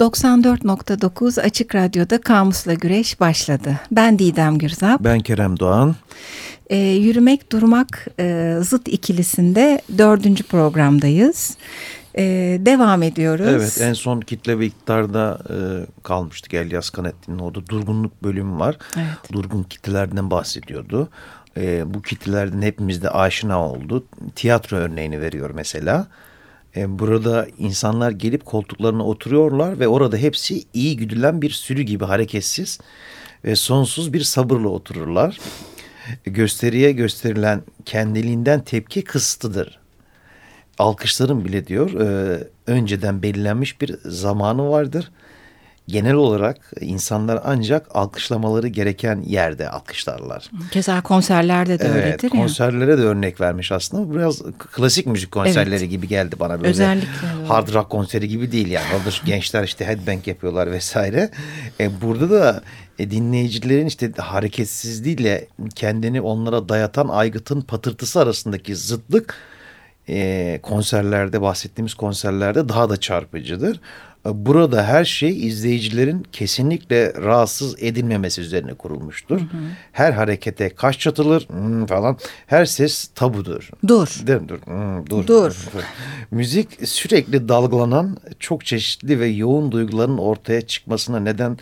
94.9 Açık Radyo'da Kamusla Güreş başladı. Ben Didem Gürzap. Ben Kerem Doğan. Yürümek durmak zıt ikilisinde dördüncü programdayız. Devam ediyoruz. Evet, en son kitle ve iktidarda kalmıştık. Elyas Kanettin'in orada durgunluk bölümü var. Evet. Durgun kitlelerden bahsediyordu. Bu kitlelerden hepimiz de aşina oldu. Tiyatro örneğini veriyor mesela. Burada insanlar gelip koltuklarına oturuyorlar ve orada hepsi iyi güdülen bir sürü gibi hareketsiz ve sonsuz bir sabırla otururlar. Gösteriye gösterilen kendiliğinden tepki kısıtlıdır. Alkışların bile diyor önceden belirlenmiş bir zamanı vardır. Genel olarak insanlar ancak alkışlamaları gereken yerde alkışlarlar. Keza konserlerde de öyledir ya. Konserlere de örnek vermiş aslında. Biraz klasik müzik konserleri gibi geldi bana böyle. Özellikle. Hard rock konseri gibi değil yani. Orada gençler işte headbang yapıyorlar vesaire. Burada da dinleyicilerin işte hareketsizliğiyle kendini onlara dayatan aygıtın patırtısı arasındaki zıtlık konserlerde, bahsettiğimiz konserlerde daha da çarpıcıdır. Burada her şey izleyicilerin kesinlikle rahatsız edilmemesi üzerine kurulmuştur. Hı hı. Her harekete kaş çatılır falan. Her ses tabudur. Dur. Değil mi? Dur. Dur. Müzik sürekli dalgalanan çok çeşitli ve yoğun duyguların ortaya çıkmasına neden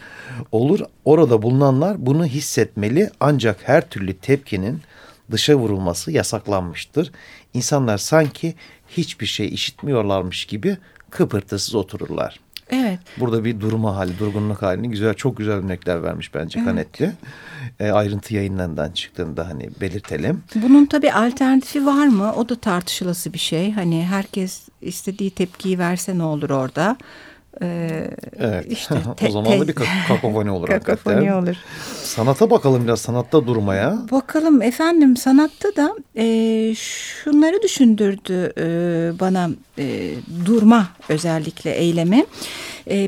olur. Orada bulunanlar bunu hissetmeli, ancak her türlü tepkinin dışa vurulması yasaklanmıştır. İnsanlar sanki hiçbir şey işitmiyorlarmış gibi kıpırtısız otururlar. Evet. Burada bir durma hali, durgunluk halini güzel, çok güzel örnekler vermiş bence, evet. Kanetli. Ayrıntı yayınlarından çıktığında hani belirtelim. Bunun tabii alternatifi var mı? O da tartışılası bir şey. Hani herkes istediği tepkiyi verse ne olur orada? Evet. İşte o zaman da bir kakofoni olur hakikaten. Olur. Sanata bakalım biraz, sanatta durmaya. Bakalım efendim, sanatta da şunları düşündürdü bana durma özellikle eylemi.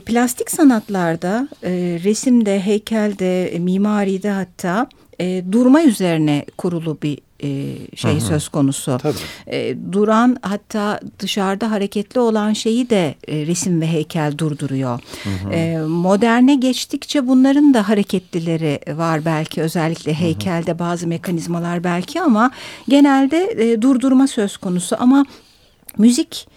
Plastik sanatlarda, resimde, heykelde, mimaride hatta durma üzerine kurulu bir hı hı. söz konusu. Duran, hatta dışarıda hareketli olan şeyi de resim ve heykel durduruyor. Hı hı. Moderne geçtikçe bunların da hareketlileri var belki, özellikle heykelde hı hı. bazı mekanizmalar belki, ama genelde durdurma söz konusu. Ama müzik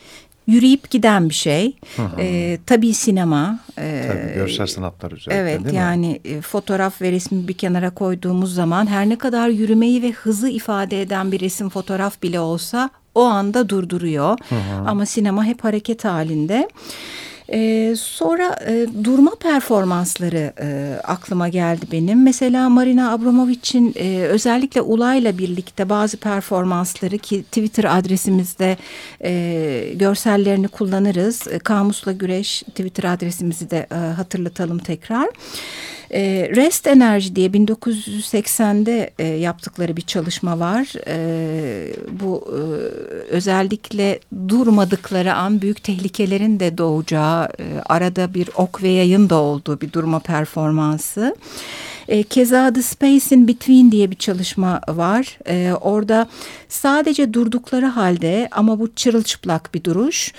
yürüyüp giden bir şey. Hı hı. Tabii sinema. Tabii görsel sanatlar özellikle, evet, değil mi? Evet, yani fotoğraf ve resmi bir kenara koyduğumuz zaman her ne kadar yürümeyi ve hızı ifade eden bir resim, fotoğraf bile olsa o anda durduruyor. Hı hı. Ama sinema hep hareket halinde. Sonra durma performansları aklıma geldi benim. Mesela Marina Abramovic'in özellikle Ulay'la birlikte bazı performansları, ki Twitter adresimizde görsellerini kullanırız. Kamusla Güreş Twitter adresimizi de hatırlatalım tekrar. Rest Enerji diye 1980'de yaptıkları bir çalışma var. Bu özellikle durmadıkları an büyük tehlikelerin de doğacağı, arada bir ok ve yayın da olduğu bir durma performansı. Keza The Space In Between diye bir çalışma var. Orada sadece durdukları halde, ama bu çırılçıplak bir duruş.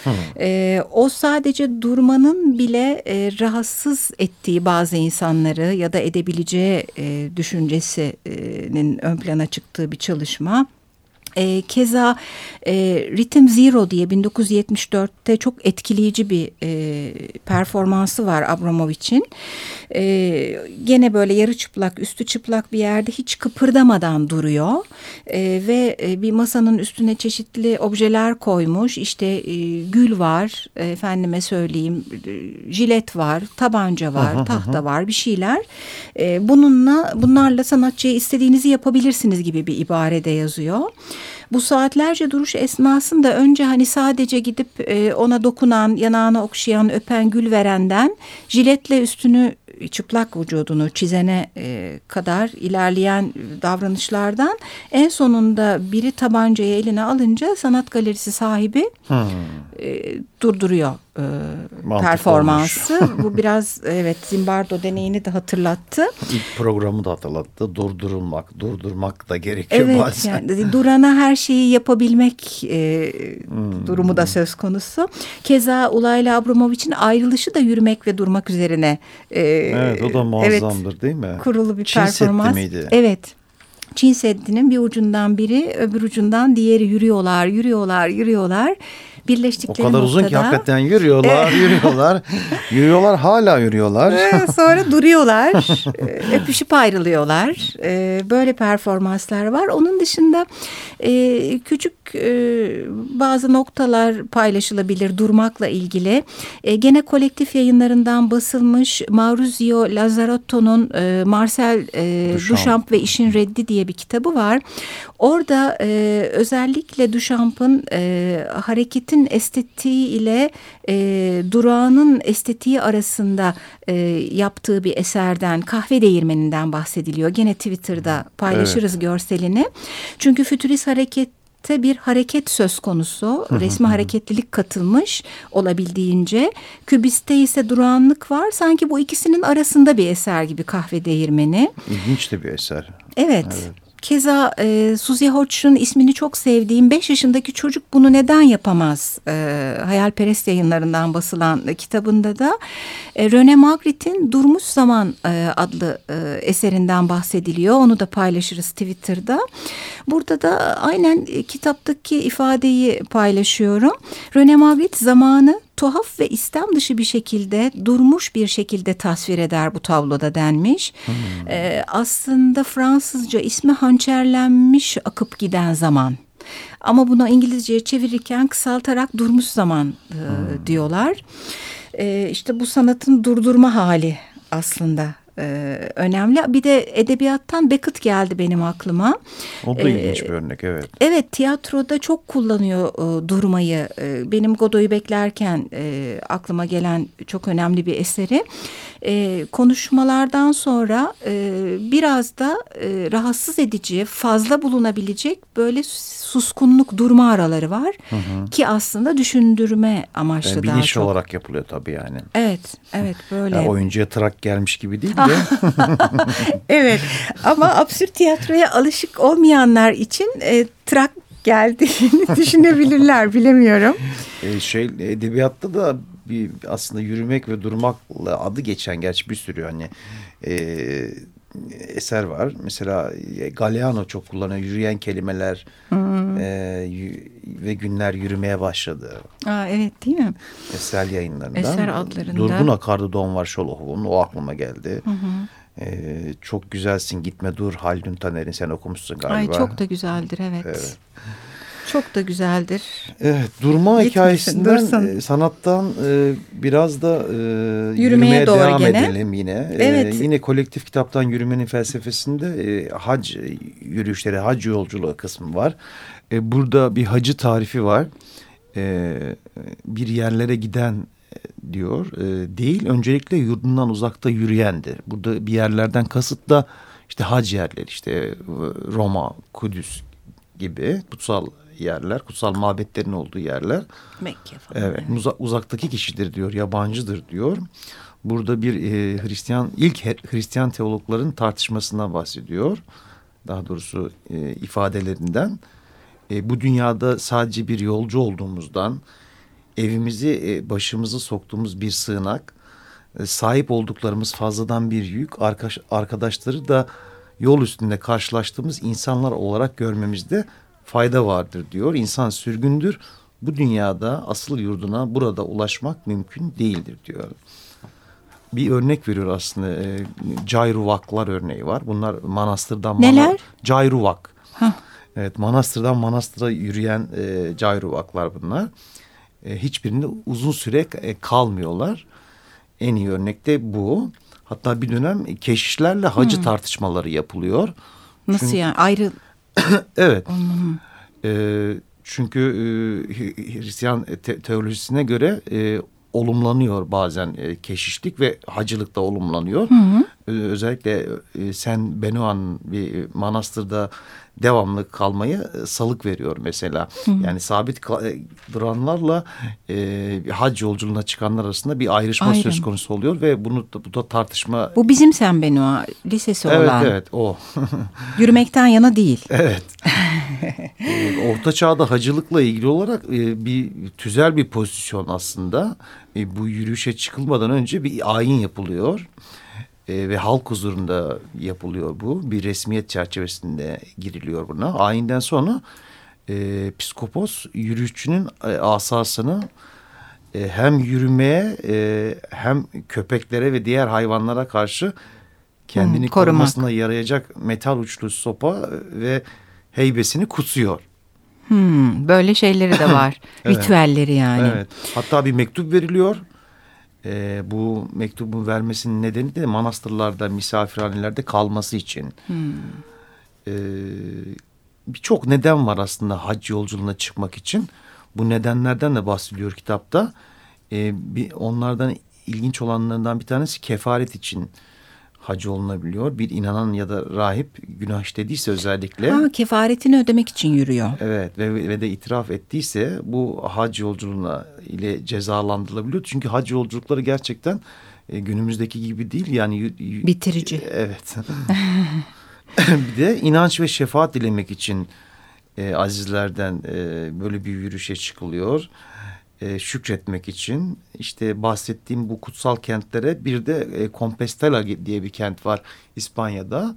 O sadece durmanın bile rahatsız ettiği bazı insanları ya da edebileceği düşüncesinin ön plana çıktığı bir çalışma. Keza Ritim Zero diye 1974'te çok etkileyici bir performansı var Abramovich'in. Gene böyle yarı çıplak, üstü çıplak bir yerde hiç kıpırdamadan duruyor. Ve bir masanın üstüne çeşitli objeler koymuş. İşte gül var, efendime söyleyeyim, jilet var, tabanca var, aha, tahta aha. var, bir şeyler. Bunlarla sanatçıya istediğinizi yapabilirsiniz gibi bir ibarede yazıyor. Bu saatlerce duruş esnasında önce hani sadece gidip ona dokunan, yanağına okşayan, öpen, gül verenden jiletle üstünü, çıplak vücudunu çizene kadar ilerleyen davranışlardan en sonunda biri tabancayı eline alınca sanat galerisi sahibi durduruyor performansı. Bu biraz evet Zimbardo deneyini de hatırlattı. İlk programı da hatırlattı. Durdurmak da gerekiyor evet, bazen. Yani, durana her şeyi yapabilmek durumu da söz konusu. Keza Ulay'la Abramovic'in ayrılışı da yürümek ve durmak üzerine. Evet o da muazzamdır evet, değil mi? Kurulu bir Çin performans. Çin Seddi miydi? Evet. Çin Seddi'nin bir ucundan biri öbür ucundan diğeri yürüyorlar. Birleştikleri o kadar uzun noktada, ki hakikaten yürüyorlar hala yürüyorlar. Sonra duruyorlar, öpüşüp ayrılıyorlar. Böyle performanslar var. Onun dışında küçük bazı noktalar paylaşılabilir durmakla ilgili. Gene kolektif yayınlarından basılmış Maurizio Lazzarotto'nun Marcel Duchamp ve İşin Reddi diye bir kitabı var. Orada özellikle Duchamp'ın hareketin estetiği ile durağının estetiği arasında yaptığı bir eserden, Kahve Değirmeni'nden bahsediliyor. Gene Twitter'da paylaşırız evet, görselini. Çünkü fütürist harekette bir hareket söz konusu. Resme hareketlilik katılmış olabildiğince. Kübiste ise durağanlık var. Sanki bu ikisinin arasında bir eser gibi Kahve Değirmeni. İlginç de bir eser. Evet. Keza Suzie Hodge'un ismini çok sevdiğim 5 yaşındaki çocuk bunu neden yapamaz? Hayalperest yayınlarından basılan kitabında da Rene Magritte'in Durmuş Zaman adlı eserinden bahsediliyor. Onu da paylaşırız Twitter'da. Burada da aynen kitaptaki ifadeyi paylaşıyorum. Rene Magritte zamanı tuhaf ve istem dışı bir şekilde durmuş bir şekilde tasvir eder bu tabloda denmiş. Aslında Fransızca ismi hançerlenmiş akıp giden zaman. Ama bunu İngilizceye çevirirken kısaltarak durmuş zaman diyorlar. İşte bu sanatın durdurma hali aslında önemli. Bir de edebiyattan Beckett geldi benim aklıma. O da ilginç bir örnek evet. Evet tiyatroda çok kullanıyor durmayı. Benim Godoy'u beklerken aklıma gelen çok önemli bir eseri. Konuşmalardan sonra biraz da rahatsız edici, fazla bulunabilecek böyle suskunluk durma araları var. Ki aslında düşündürme amaçlı yani daha çok. Bir iş olarak yapılıyor tabii yani. Evet böyle. Yani oyuncuya trak gelmiş gibi değil mi? Evet ama absürt tiyatroya alışık olmayanlar için trak geldiğini düşünebilirler bilemiyorum. Edebiyatta da bir aslında yürümek ve durmakla adı geçen gerçi bir sürü hani eser var. Mesela Galliano çok kullanıyor. Yürüyen kelimeler ve günler yürümeye başladı. Evet değil mi? Eser yayınlarından. Eser adlarında. Durgun akardı don var Şolohov'un. O aklıma geldi. Çok güzelsin gitme dur. Haldun Taner'in sen okumuşsun galiba. Ay çok da güzeldir evet. Çok da güzeldir. Evet, durma gitmişsin, hikayesinden, dursun. Sanattan biraz da yürümeye doğru devam gene edelim yine. Evet. Yine kolektif kitaptan yürümenin felsefesinde hac yürüyüşleri, hac yolculuğu kısmı var. Burada bir hacı tarifi var. Bir yerlere giden diyor. Değil, öncelikle yurdundan uzakta yürüyendir. Burada bir yerlerden kasıt da işte hac yerleri, işte Roma, Kudüs gibi kutsal yerler, kutsal mabetlerin olduğu yerler. Mekke falan. Evet, uzaktaki kişidir diyor, yabancıdır diyor. Burada bir Hristiyan, ilk Hristiyan teologların tartışmasından bahsediyor. Daha doğrusu ifadelerinden. Bu dünyada sadece bir yolcu olduğumuzdan, evimizi başımızı soktuğumuz bir sığınak, sahip olduklarımız fazladan bir yük, arkadaşları da yol üstünde karşılaştığımız insanlar olarak görmemizde fayda vardır diyor. İnsan sürgündür. Bu dünyada asıl yurduna burada ulaşmak mümkün değildir diyor. Bir örnek veriyor aslında. Cayruvaklar örneği var. Bunlar manastırdan... Neler? Cayruvak. Evet, manastırdan manastıra yürüyen cayruvaklar bunlar. Hiçbirinde uzun süre kalmıyorlar. En iyi örnek de bu. Hatta bir dönem keşişlerle hacı tartışmaları yapılıyor. Nasıl çünkü... yani? Ayrı... Evet. Çünkü Hristiyan teolojisine göre olumlanıyor bazen keşişlik ve hacılık da olumlanıyor. özellikle Saint Benoît'ın bir manastırda devamlı kalmayı salık veriyor mesela. Yani sabit duranlarla hac yolculuğuna çıkanlar arasında bir ayrışma söz konusu oluyor ve bunu da tartışma. Bu bizim Saint Benoît lisesi olan. Evet o. Yürümekten yana değil. Evet. Orta Çağ'da hacılıkla ilgili olarak bir tüzel bir pozisyon aslında. Bu yürüyüşe çıkılmadan önce bir ayin yapılıyor. Ve halk huzurunda yapılıyor bu. Bir resmiyet çerçevesinde giriliyor buna. Ayinden sonra psikopos yürüyüşçünün asasını hem yürümeye hem köpeklere ve diğer hayvanlara karşı kendini korumasına yarayacak metal uçlu sopa ve heybesini kutsuyor. Böyle şeyleri de var. Evet. Ritüelleri yani. Evet. Hatta bir mektup veriliyor. Bu mektubun vermesinin nedeni de manastırlarda, misafirhanelerde kalması için. Birçok neden var aslında hac yolculuğuna çıkmak için. Bu nedenlerden de bahsediyor kitapta. Onlardan ilginç olanlarından bir tanesi kefaret için hac olunabiliyor. Bir inanan ya da rahip günah işlediyse özellikle. Kefaretini ödemek için yürüyor. Evet ve de itiraf ettiyse bu hac yolculuğuna ile cezalandırılabiliyor. Çünkü hac yolculukları gerçekten günümüzdeki gibi değil. Yani bitirici. Evet. Bir de inanç ve şefaat dilemek için azizlerden böyle bir yürüyüşe çıkılıyor. Şükretmek için işte bahsettiğim bu kutsal kentlere bir de Compostela diye bir kent var İspanya'da.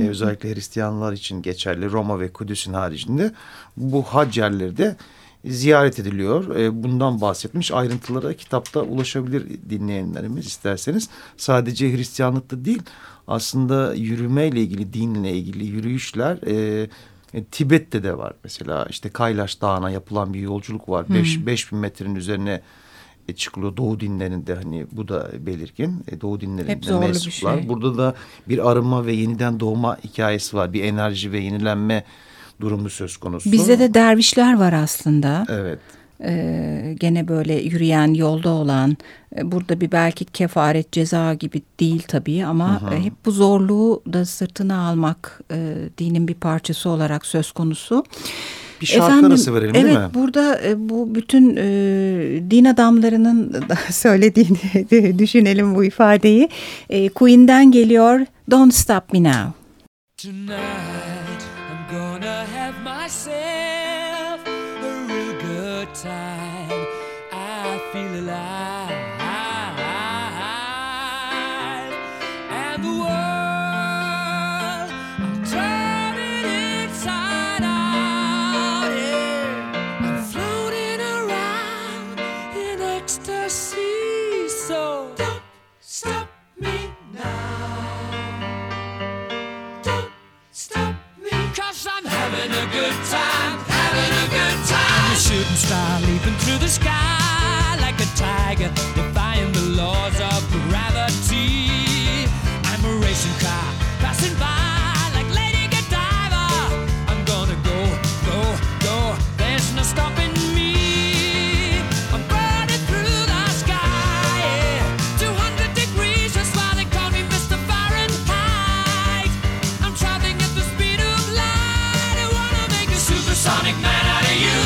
Özellikle Hristiyanlar için geçerli Roma ve Kudüs'ün haricinde bu hac yerleri de ziyaret ediliyor. Bundan bahsetmiş ayrıntılara kitapta ulaşabilir dinleyenlerimiz isterseniz. Sadece Hristiyanlıkta değil aslında yürümeyle ilgili dinle ilgili yürüyüşler Tibet'te de var mesela işte Kaylaş Dağı'na yapılan bir yolculuk var. 5.000 metrenin üzerine çıkılıyor Doğu dinlerinde hani bu da belirgin. Doğu dinlerinde mensuplar. Şey. Burada da bir arınma ve yeniden doğma hikayesi var. Bir enerji ve yenilenme durumu söz konusu. Bizde de dervişler var aslında. Evet. Gene böyle yürüyen yolda olan burada bir belki kefaret ceza gibi değil tabii ama hep bu zorluğu da sırtına almak dinin bir parçası olarak söz konusu. Bir şarkı arası verelim değil mi? Evet burada bu bütün din adamlarının söylediğini düşünelim bu ifadeyi. Queen'den geliyor Don't Stop Me Now. Tonight I'm gonna have myself a real good time. I feel alive. Star leaping through the sky like a tiger, defying the laws of gravity. I'm a racing car passing by like Lady Godiva. I'm gonna go, go, go. There's no stopping me. I'm burning through the sky, yeah. 200 degrees, that's why they call me Mr. Fahrenheit. I'm traveling at the speed of light. I wanna make a supersonic man out of you.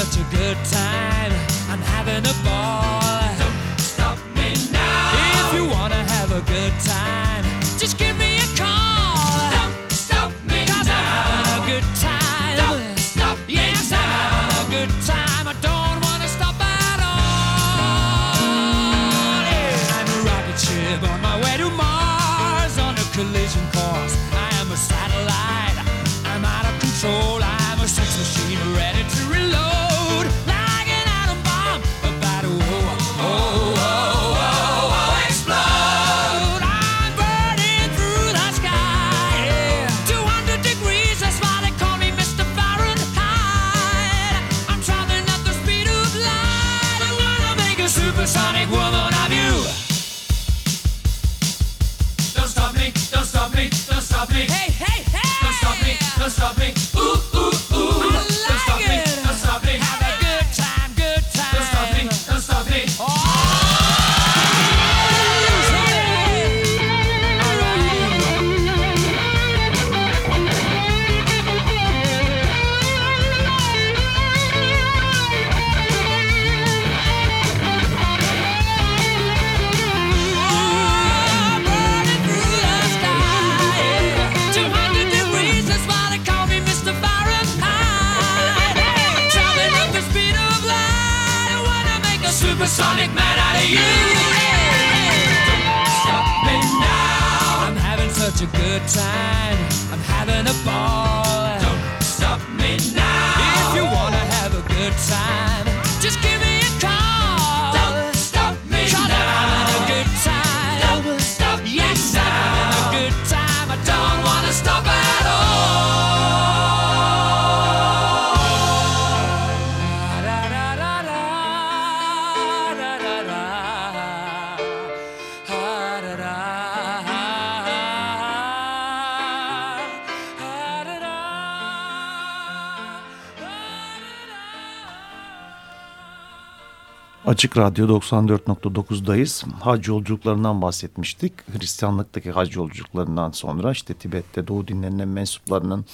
Such a good time, I'm having a ball. Don't stop me now. If you wanna have a good time, just give me a call. Don't stop me now. 'Cause I'm having a good time. Don't stop me now. Yes, I'm having a good time. I don't wanna stop at all. Yeah. I'm a rocket ship on my way to Mars on a collision course. I am a satellite. I'm out of control. I'm a sex machine ready to reload. Don't stop me, ooh, ooh, ooh. I like it. Don't stop me, don't stop me. Have a good time, good time. Don't stop me, don't stop me. Oh. supersonic man out of you. Don't stop me now. I'm having such a good time. I'm having a ball. Don't stop me now. If you wanna have a good time, just give me a call. Don't stop me now. I'm having a good time. Don't stop me now. Yes, I'm having a good time. I don't wanna stop at all. Açık Radyo 94.9'dayız. Hac yolculuklarından bahsetmiştik. Hristiyanlıktaki hac yolculuklarından sonra işte Tibet'te Doğu dinlerine mensuplarının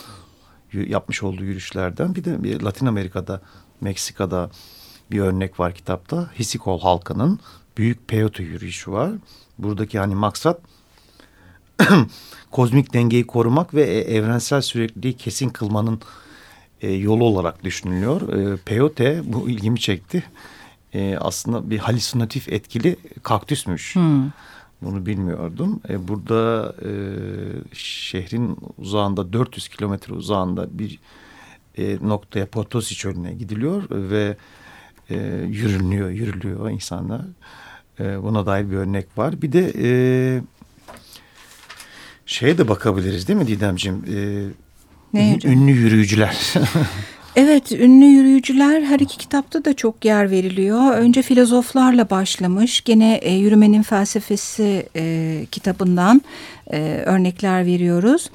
yapmış olduğu yürüyüşlerden bir de Latin Amerika'da, Meksika'da bir örnek var kitapta. Huichol halkının büyük peyote yürüyüşü var. Buradaki hani maksat kozmik dengeyi korumak ve evrensel sürekliliği kesin kılmanın yolu olarak düşünülüyor. Peyote bu ilgimi çekti. Aslında bir halüsinatif etkili kaktüsmüş. Bunu bilmiyordum. Burada şehrin uzağında 400 kilometre uzağında bir noktaya Potosí çölüne gidiliyor ve yürülüyor insanlar. Buna dair bir örnek var. Bir de şeye de bakabiliriz değil mi Didemciğim? Ünlü yürüyücüler. Evet, ünlü yürüyücüler her iki kitapta da çok yer veriliyor. Önce filozoflarla başlamış. Gene Yürümenin Felsefesi kitabından örnekler veriyoruz.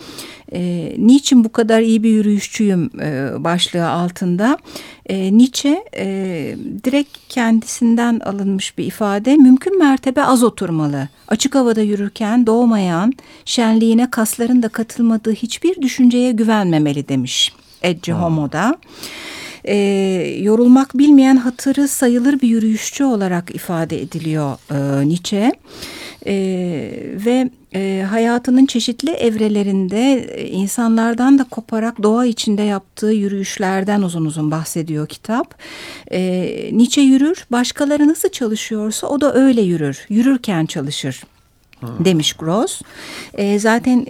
Niçin bu kadar iyi bir yürüyüşçüyüm başlığı altında. Nietzsche direkt kendisinden alınmış bir ifade. Mümkün mertebe az oturmalı. Açık havada yürürken doğmayan, şenliğine kasların da katılmadığı hiçbir düşünceye güvenmemeli demiş. Ecce Homo'da yorulmak bilmeyen hatırı sayılır bir yürüyüşçü olarak ifade ediliyor Nietzsche ve hayatının çeşitli evrelerinde insanlardan da koparak doğa içinde yaptığı yürüyüşlerden uzun uzun bahsediyor kitap. Nietzsche yürür, başkaları nasıl çalışıyorsa o da öyle yürür, yürürken çalışır. Demiş Gros. Zaten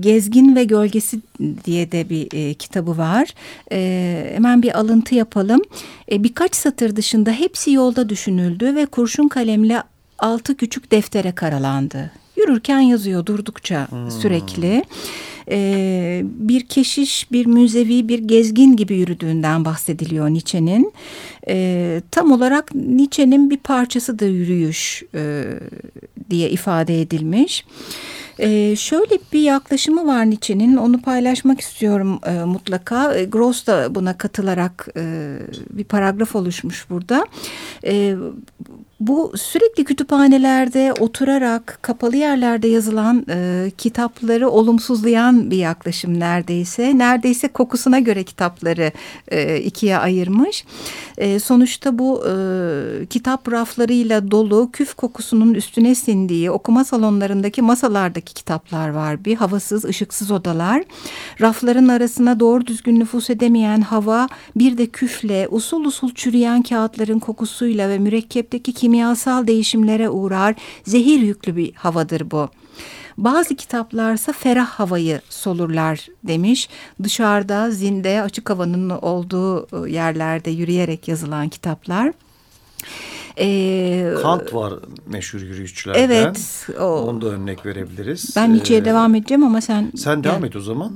Gezgin ve Gölgesi diye de bir kitabı var. Hemen bir alıntı yapalım. Birkaç satır dışında hepsi yolda düşünüldü ve kurşun kalemle 6 küçük deftere karalandı. Yürürken yazıyor durdukça sürekli. Bir keşiş, bir müzevi, bir gezgin gibi yürüdüğünden bahsediliyor Nietzsche'nin. Tam olarak Nietzsche'nin bir parçası da yürüyüş diye ifade edilmiş. Şöyle bir yaklaşımı var Nietzsche'nin, onu paylaşmak istiyorum mutlaka. Gros da buna katılarak bir paragraf oluşmuş burada. Bu sürekli kütüphanelerde oturarak kapalı yerlerde yazılan kitapları olumsuzlayan bir yaklaşım neredeyse. Neredeyse kokusuna göre kitapları ikiye ayırmış. Sonuçta bu kitap raflarıyla dolu küf kokusunun üstüne sindiği okuma salonlarındaki masalardaki kitaplar var. Bir havasız, ışıksız odalar. Rafların arasına doğru düzgün nüfuz edemeyen hava, bir de küfle, usul usul çürüyen kağıtların kokusuyla ve mürekkepteki kimyasal değişimlere uğrar, zehir yüklü bir havadır bu. Bazı kitaplarsa ferah havayı solurlar demiş. Dışarıda, zinde, açık havanın olduğu yerlerde yürüyerek yazılan kitaplar. Kant var meşhur yürüyüşçülerden. Evet. Onu da örnek verebiliriz. Ben Nietzsche'ye devam edeceğim ama sen devam et o zaman.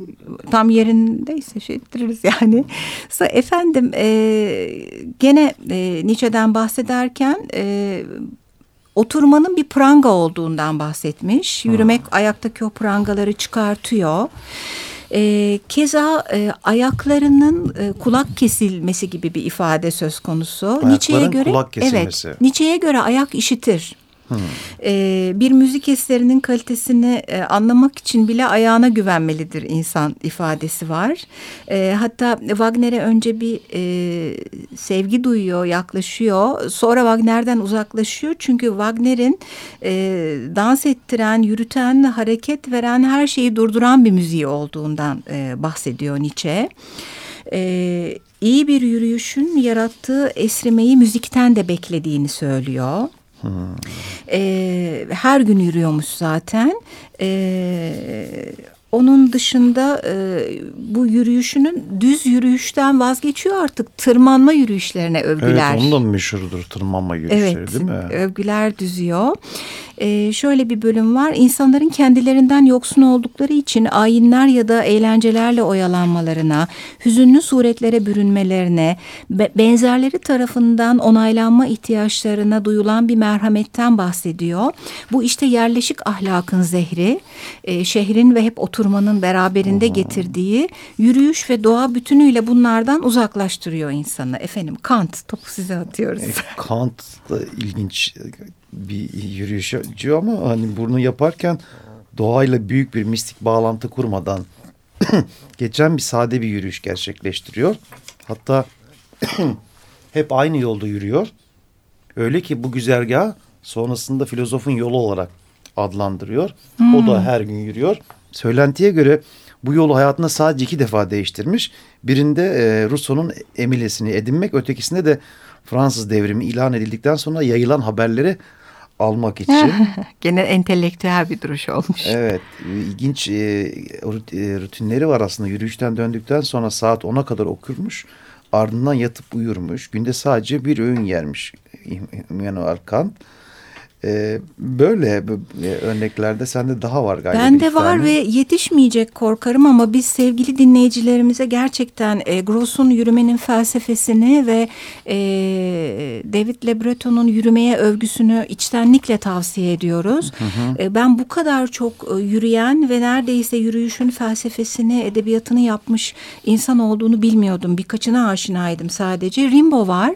Tam yerindeyse şey ettiririz yani. Efendim gene Nietzsche'den bahsederken oturmanın bir pranga olduğundan bahsetmiş. Yürümek ayaktaki o prangaları çıkartıyor. Keza ayaklarının kulak kesilmesi gibi bir ifade söz konusu. Ayakların kulak kesilmesi. Evet, Nietzsche'ye göre ayak işitir. Bir müzik eserinin kalitesini anlamak için bile ayağına güvenmelidir insan ifadesi var. Hatta Wagner'e önce bir sevgi duyuyor, yaklaşıyor. Sonra Wagner'den uzaklaşıyor. Çünkü Wagner'in dans ettiren, yürüten, hareket veren, her şeyi durduran bir müziği olduğundan bahsediyor Nietzsche. iyi bir yürüyüşün yarattığı esrimeyi müzikten de beklediğini söylüyor. Her gün yürüyormuş zaten. Onun dışında bu yürüyüşünün düz yürüyüşten vazgeçiyor artık. Tırmanma yürüyüşlerine övgüler. Evet, ondan meşhurdur tırmanma yürüyüşleri, evet, değil mi? Evet, övgüler düzüyor. Şöyle bir bölüm var. İnsanların kendilerinden yoksun oldukları için ayinler ya da eğlencelerle oyalanmalarına, hüzünlü suretlere bürünmelerine, benzerleri tarafından onaylanma ihtiyaçlarına duyulan bir merhametten bahsediyor. Bu işte yerleşik ahlakın zehri, şehrin ve hep oturmanın beraberinde getirdiği yürüyüş ve doğa bütünüyle bunlardan uzaklaştırıyor insanı. Efendim, Kant, topu size atıyoruz. Kant da ilginç bir yürüyüşçü ama hani bunu yaparken doğayla büyük bir mistik bağlantı kurmadan geçen bir sade bir yürüyüş gerçekleştiriyor. Hatta hep aynı yolda yürüyor. Öyle ki bu güzergahı sonrasında filozofun yolu olarak adlandırıyor. O da her gün yürüyor. Söylentiye göre bu yolu hayatında sadece 2 defa değiştirmiş. Birinde Rousseau'nun emilesini edinmek, ötekisinde de Fransız devrimi ilan edildikten sonra yayılan haberleri almak için. Gene entelektüel bir duruş olmuş. Evet, ilginç rutinleri var aslında. Yürüyüşten döndükten sonra saat 10'a kadar okurmuş. Ardından yatıp uyurmuş. Günde sadece bir öğün yermiş. Immanuel Kant. Böyle örneklerde sende daha var galiba. Bende var ve yetişmeyecek korkarım ama biz sevgili dinleyicilerimize gerçekten Gros'un yürümenin felsefesini ve David Le Breton'un yürümeye övgüsünü içtenlikle tavsiye ediyoruz. Ben bu kadar çok yürüyen ve neredeyse yürüyüşün felsefesini, edebiyatını yapmış insan olduğunu bilmiyordum. Birkaçına aşinaydım sadece. Rimbaud var.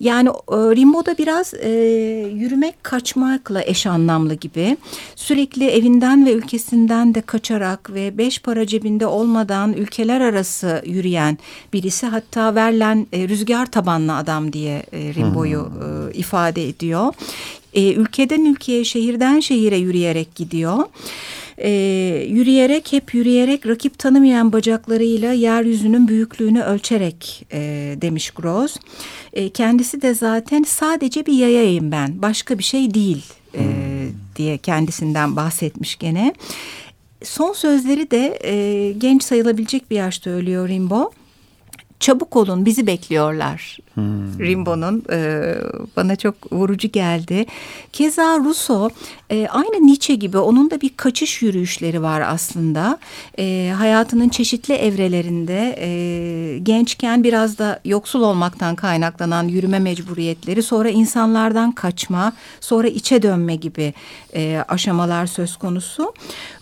Yani Rimbaud'da biraz yürümek kaçmakla eş anlamlı gibi, sürekli evinden ve ülkesinden de kaçarak ve 5 para cebinde olmadan ülkeler arası yürüyen birisi. Hatta Verlaine rüzgar tabanlı adam diye Rimbaud'u ifade ediyor. Ülkeden ülkeye, şehirden şehire yürüyerek gidiyor. Yürüyerek, hep yürüyerek, rakip tanımayan bacaklarıyla yeryüzünün büyüklüğünü ölçerek demiş Gros. Kendisi de zaten sadece bir yayayım ben, başka bir şey değil diye kendisinden bahsetmiş gene. Son sözleri de genç sayılabilecek bir yaşta ölüyor Rimbaud. Çabuk olun, bizi bekliyorlar. Rimbaud'un bana çok vurucu geldi. Keza Rousseau aynı Nietzsche gibi onun da bir kaçış yürüyüşleri var aslında. Hayatının çeşitli evrelerinde gençken biraz da yoksul olmaktan kaynaklanan yürüme mecburiyetleri, sonra insanlardan kaçma, sonra içe dönme gibi aşamalar söz konusu.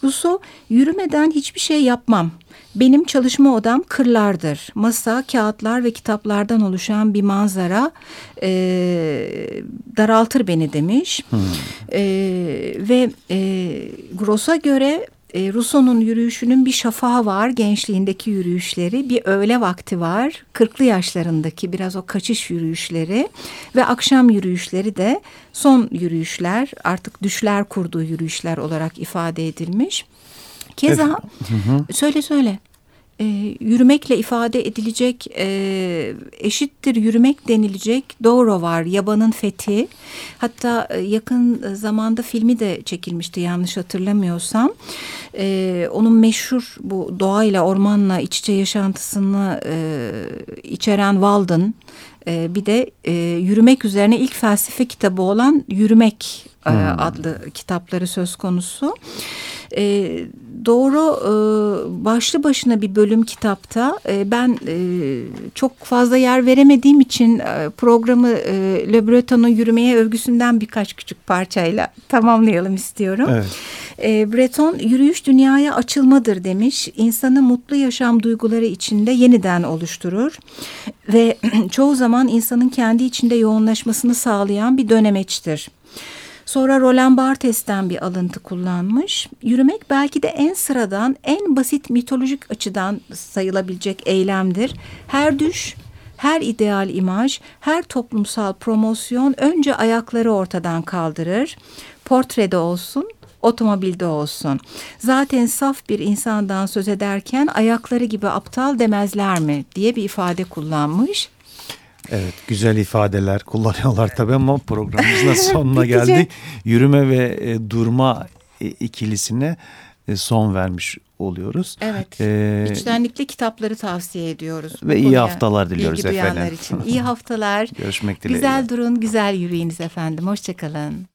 Rousseau, yürümeden hiçbir şey yapmam. Benim çalışma odam kırlardır. Masa, kağıtlar ve kitaplardan oluşan bir manzara daraltır beni demiş. Ve Gros'a göre Rousseau'nun yürüyüşünün bir şafağı var, gençliğindeki yürüyüşleri, bir öğle vakti var, 40'lı yaşlarındaki biraz o kaçış yürüyüşleri ve akşam yürüyüşleri de son yürüyüşler, artık düşler kurduğu yürüyüşler olarak ifade edilmiş. Keza söyle yürümekle ifade edilecek eşittir yürümek denilecek Thoreau var, Yaban'ın fethi. Hatta yakın zamanda filmi de çekilmişti yanlış hatırlamıyorsam. Onun meşhur bu doğayla, ormanla iç içe yaşantısını içeren Walden, bir de yürümek üzerine ilk felsefe kitabı olan Yürümek adlı kitapları söz konusu. Doğru başlı başına bir bölüm kitapta. Ben çok fazla yer veremediğim için programı Le Breton'un yürümeye övgüsünden birkaç küçük parçayla tamamlayalım istiyorum. Evet. Breton, yürüyüş dünyaya açılmadır demiş. İnsanı mutlu yaşam duyguları içinde yeniden oluşturur ve çoğu zaman insanın kendi içinde yoğunlaşmasını sağlayan bir dönemeçtir. Sonra Roland Barthes'ten bir alıntı kullanmış. Yürümek belki de en sıradan, en basit mitolojik açıdan sayılabilecek eylemdir. Her düş, her ideal imaj, her toplumsal promosyon önce ayakları ortadan kaldırır. Portrede olsun, otomobilde olsun. Zaten saf bir insandan söz ederken ayakları gibi aptal demezler mi diye bir ifade kullanmış. Evet, güzel ifadeler kullanıyorlar tabii ama programımızın sonuna geldik. Yürüme ve durma ikilisine son vermiş oluyoruz. Evet. Üçtenlikli kitapları tavsiye ediyoruz. Ve iyi haftalar diliyoruz efendim. İyi haftalar. Görüşmek dileğiyle. Güzel durun, güzel yürüyiniz efendim. Hoşçakalın.